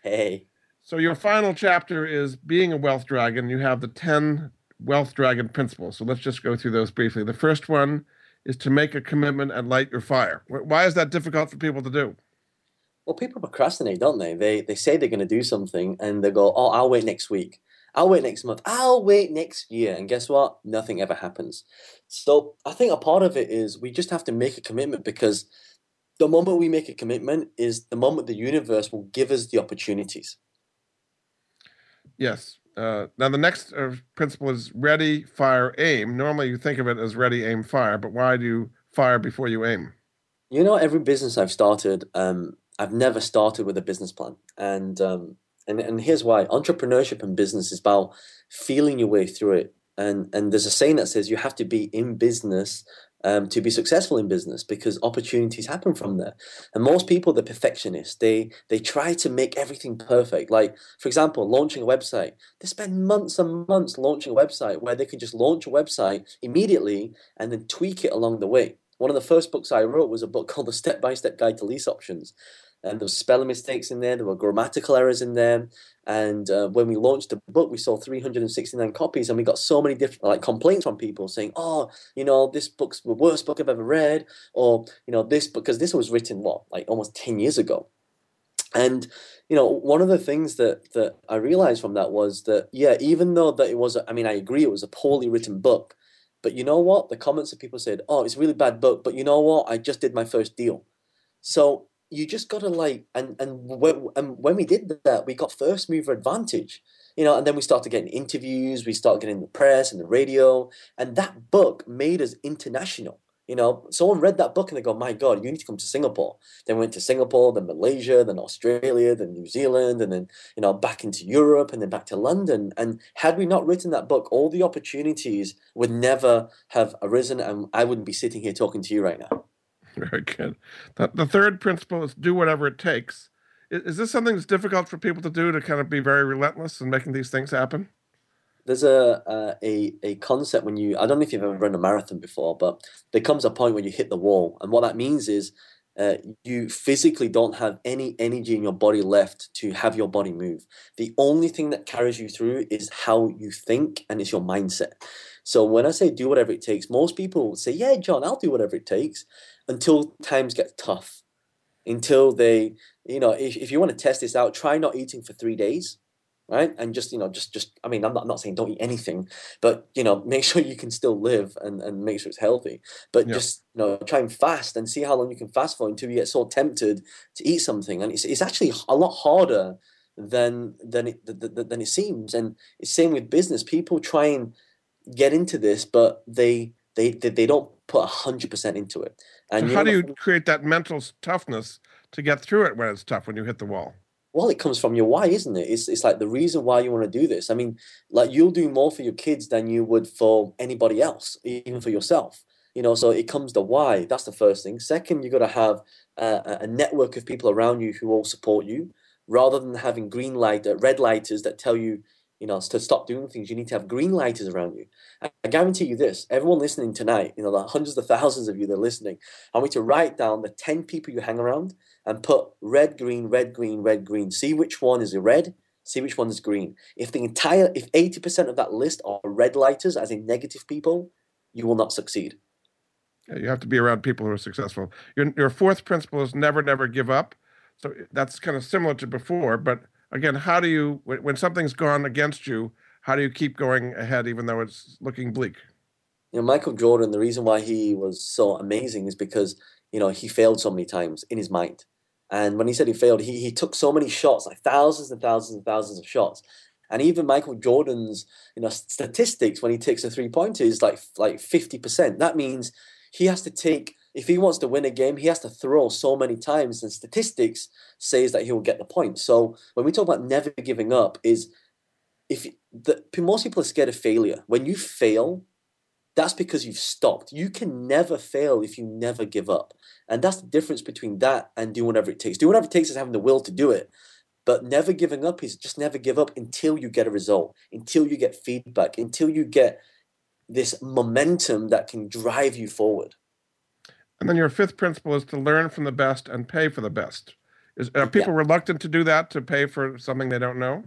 Hey. So your final chapter is Being a Wealth Dragon. You have the 10 Wealth Dragon principles. So let's just go through those briefly. The first one is to make a commitment and light your fire. Why is that difficult for people to do? Well, people procrastinate, don't they? They say they're going to do something and they go, oh, I'll wait next week. I'll wait next month. I'll wait next year. And guess what? Nothing ever happens. So I think a part of it is we just have to make a commitment, because the moment we make a commitment is the moment the universe will give us the opportunities. Yes. Now, the next principle is ready, fire, aim. Normally you think of it as ready, aim, fire, but why do you fire before you aim? You know, every business I've started, I've never started with a business plan. And here's why. Entrepreneurship and business is about feeling your way through it. And there's a saying that says you have to be in business to be successful in business, because opportunities happen from there. And most people, they're perfectionists. They try to make everything perfect. Like, for example, launching a website. They spend months and months launching a website where they can just launch a website immediately and then tweak it along the way. One of the first books I wrote was a book called The Step-by-Step Guide to Lease Options. And there were spelling mistakes in there. There were grammatical errors in there. And when we launched the book, we sold 369 copies, and we got so many different complaints from people saying, oh, you know, this book's the worst book I've ever read, or, you know, this, because this was written, almost 10 years ago. And, you know, one of the things that I realized from that was that, yeah, even though that it was, I agree it was a poorly written book, but you know what? The comments of people said, oh, it's a really bad book, but you know what? I just did my first deal. So you just got to when we did that, we got first mover advantage, you know, and then we started getting interviews, we started getting the press and the radio, and that book made us international. You know, someone read that book and they go, my God, you need to come to Singapore. Then we went to Singapore, then Malaysia, then Australia, then New Zealand, and then, you know, back into Europe and then back to London. And had we not written that book, all the opportunities would never have arisen, and I wouldn't be sitting here talking to you right now. Very good. The third principle is do whatever it takes. Is this something that's difficult for people to do, to kind of be very relentless in making these things happen? There's a concept when I don't know if you've ever run a marathon before, but there comes a point when you hit the wall. And what that means is you physically don't have any energy in your body left to have your body move. The only thing that carries you through is how you think, and it's your mindset. So when I say do whatever it takes, most people say, yeah, John, I'll do whatever it takes, until times get tough, until they, you know, if you want to test this out, try not eating for 3 days. Right. And just, you know, just I mean, I'm not saying don't eat anything, but, you know, make sure you can still live and make sure it's healthy. But just, you know, try and fast and see how long you can fast for until you get so tempted to eat something. And it's actually a lot harder than it seems. And it's same with business. People try and get into this, but they don't put 100% into it. And so how do you create that mental toughness to get through it when it's tough, when you hit the wall? Well, it comes from your why, isn't it? It's like the reason why you want to do this. I mean, like, you'll do more for your kids than you would for anybody else, even for yourself. You know, so it comes the why. That's the first thing. Second, you got to have a network of people around you who all support you, rather than having green light, red lighters that tell you, you know, to stop doing things. You need to have green lighters around you. I guarantee you this, everyone listening tonight, you know, the hundreds of thousands of you that are listening, I want you to write down the 10 people you hang around and put red, green, red, green, red, green. See which one is red, see which one is green. If 80% of that list are red lighters, as in negative people, you will not succeed. Yeah, you have to be around people who are successful. Your fourth principle is never, never give up. So that's kind of similar to before, but again, how do you, when something's gone against you, how do you keep going ahead even though it's looking bleak? You know, Michael Jordan, the reason why he was so amazing is because, you know, he failed so many times in his mind. And when he said he failed, he took so many shots, like thousands and thousands and thousands of shots. And even Michael Jordan's, you know, statistics when he takes a three-pointer is like 50%. That means he has to take, if he wants to win a game, he has to throw so many times, and statistics says that he will get the point. So when we talk about never giving up, is most people are scared of failure. When you fail, that's because you've stopped. You can never fail if you never give up. And that's the difference between that and do whatever it takes. Do whatever it takes is having the will to do it. But never giving up is just never give up until you get a result, until you get feedback, until you get this momentum that can drive you forward. And then your fifth principle is to learn from the best and pay for the best. Are people reluctant to do that, to pay for something they don't know?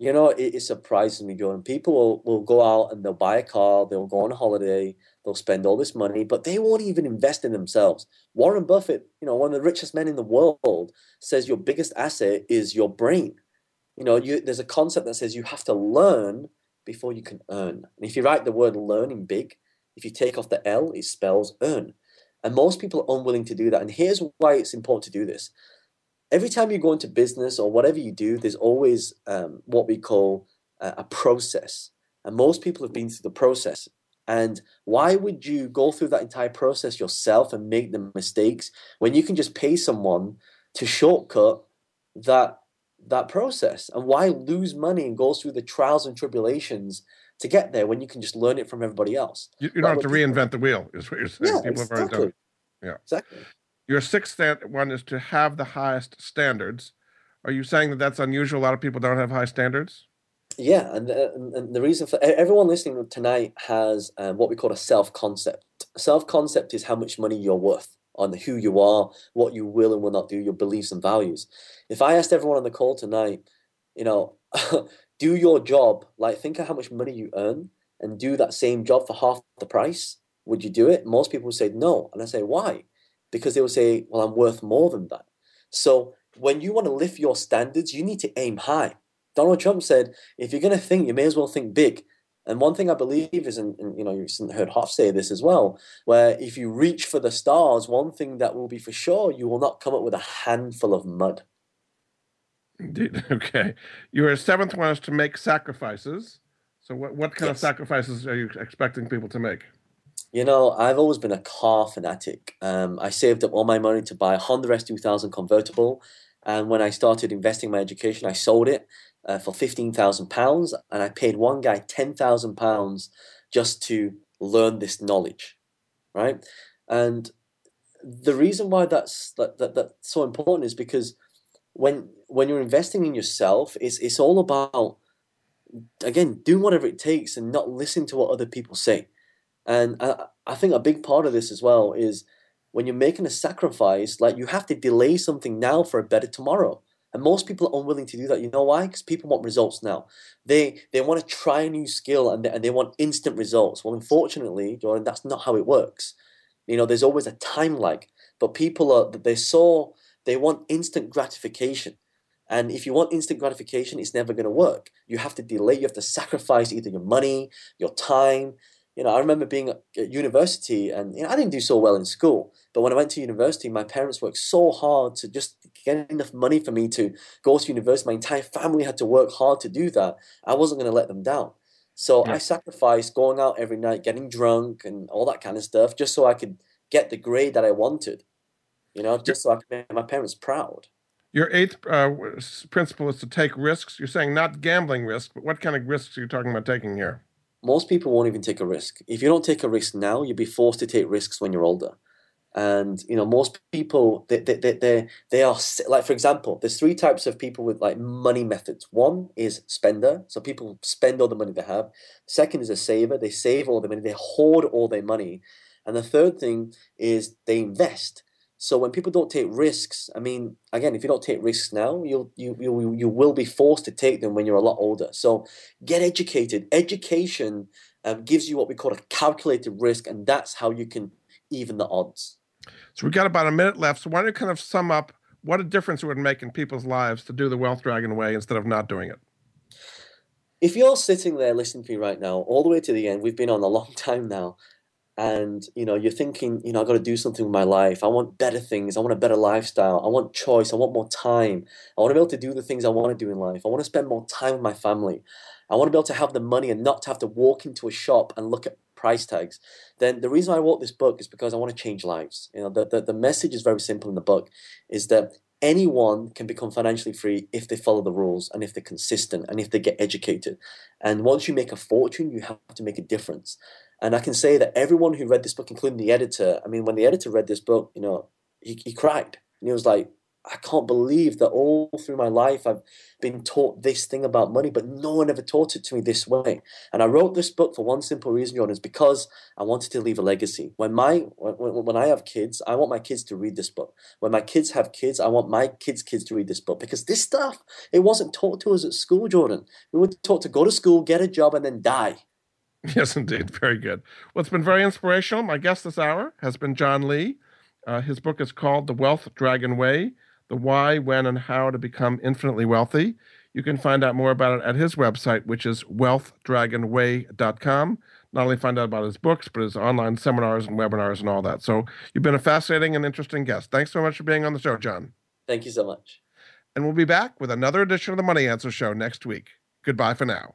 You know, it surprises me, Jordan. People will go out and they'll buy a car, they'll go on a holiday, they'll spend all this money, but they won't even invest in themselves. Warren Buffett, you know, one of the richest men in the world, says your biggest asset is your brain. You know, there's a concept that says you have to learn before you can earn. And if you write the word learn in big, if you take off the L, it spells earn. And most people are unwilling to do that. And here's why it's important to do this. Every time you go into business or whatever you do, there's always what we call a process. And most people have been through the process. And why would you go through that entire process yourself and make the mistakes when you can just pay someone to shortcut that process? And why lose money and go through the trials and tribulations to get there when you can just learn it from everybody else? You don't have to reinvent the wheel, is what you're saying. Yeah, people exactly. Have already done it. Yeah, exactly. Your sixth one is to have the highest standards. Are you saying that that's unusual? A lot of people don't have high standards? Yeah, and the reason for everyone listening tonight has what we call a self-concept. Self-concept is how much money you're worth, on who you are, what you will and will not do, your beliefs and values. If I asked everyone on the call tonight, you know, do your job, like think of how much money you earn and do that same job for half the price. Would you do it? Most people say no. And I say, why? Because they will say, well, I'm worth more than that. So when you want to lift your standards, you need to aim high. Donald Trump said, if you're going to think, you may as well think big. And one thing I believe is, and you know, you've heard Hoff say this as well, where if you reach for the stars, one thing that will be for sure, you will not come up with a handful of mud. Indeed. Okay. Your seventh one is to make sacrifices. So what kind of sacrifices are you expecting people to make? You know, I've always been a car fanatic. I saved up all my money to buy a Honda S2000 convertible. And when I started investing my education, I sold it for £15,000. And I paid one guy £10,000 just to learn this knowledge, right? And the reason why that's so important is because when you're investing in yourself, it's all about, again, do whatever it takes and not listen to what other people say. And I think a big part of this as well is when you're making a sacrifice, like you have to delay something now for a better tomorrow. And most people are unwilling to do that. You know why? Because people want results now. They want to try a new skill and they want instant results. Well, unfortunately, Jordan, that's not how it works. You know, there's always a time lag. But people they want instant gratification. And if you want instant gratification, it's never going to work. You have to delay. You have to sacrifice either your money, your time. You know, I remember being at university, and I didn't do so well in school. But when I went to university, my parents worked so hard to just get enough money for me to go to university. My entire family had to work hard to do that. I wasn't going to let them down. So I sacrificed going out every night, getting drunk and all that kind of stuff, just so I could get the grade that I wanted, you know, just so I could make my parents proud. Your eighth principle is to take risks. You're saying not gambling risk, but what kind of risks are you talking about taking here? Most people won't even take a risk. If you don't take a risk now, you'll be forced to take risks when you're older. And, you know, most people, they are, like, for example, there's three types of people with, like, money methods. One is spender. So people spend all the money they have. Second is a saver. They save all the money. They hoard all their money. And the third thing is they invest. So when people don't take risks, I mean, again, if you don't take risks now, you will be forced to take them when you're a lot older. So get educated. Education gives you what we call a calculated risk, and that's how you can even the odds. So we've got about a minute left. So why don't you kind of sum up what a difference it would make in people's lives to do the Wealth Dragon Way instead of not doing it? If you're sitting there listening to me right now, all the way to the end, we've been on a long time now. And, you know, you're thinking, you know, I've got to do something with my life. I want better things. I want a better lifestyle. I want choice. I want more time. I want to be able to do the things I want to do in life. I want to spend more time with my family. I want to be able to have the money and not to have to walk into a shop and look at price tags. Then the reason I wrote this book is because I want to change lives. You know, the message is very simple in the book, is that anyone can become financially free if they follow the rules and if they're consistent and if they get educated. And once you make a fortune, you have to make a difference. And I can say that everyone who read this book, including the editor, I mean, when the editor read this book, you know, he cried. And he was like, I can't believe that all through my life I've been taught this thing about money, but no one ever taught it to me this way. And I wrote this book for one simple reason, Jordan, is because I wanted to leave a legacy. When I have kids, I want my kids to read this book. When my kids have kids, I want my kids' kids to read this book, because this stuff, it wasn't taught to us at school, Jordan. We were taught to go to school, get a job, and then die. Yes, indeed. Very good. Well, it's been very inspirational. My guest this hour has been John Lee. His book is called The Wealth Dragon Way: The Why, When, and How to Become Infinitely Wealthy. You can find out more about it at his website, which is wealthdragonway.com. Not only find out about his books, but his online seminars and webinars and all that. So you've been a fascinating and interesting guest. Thanks so much for being on the show, John. Thank you so much. And we'll be back with another edition of The Money Answer Show next week. Goodbye for now.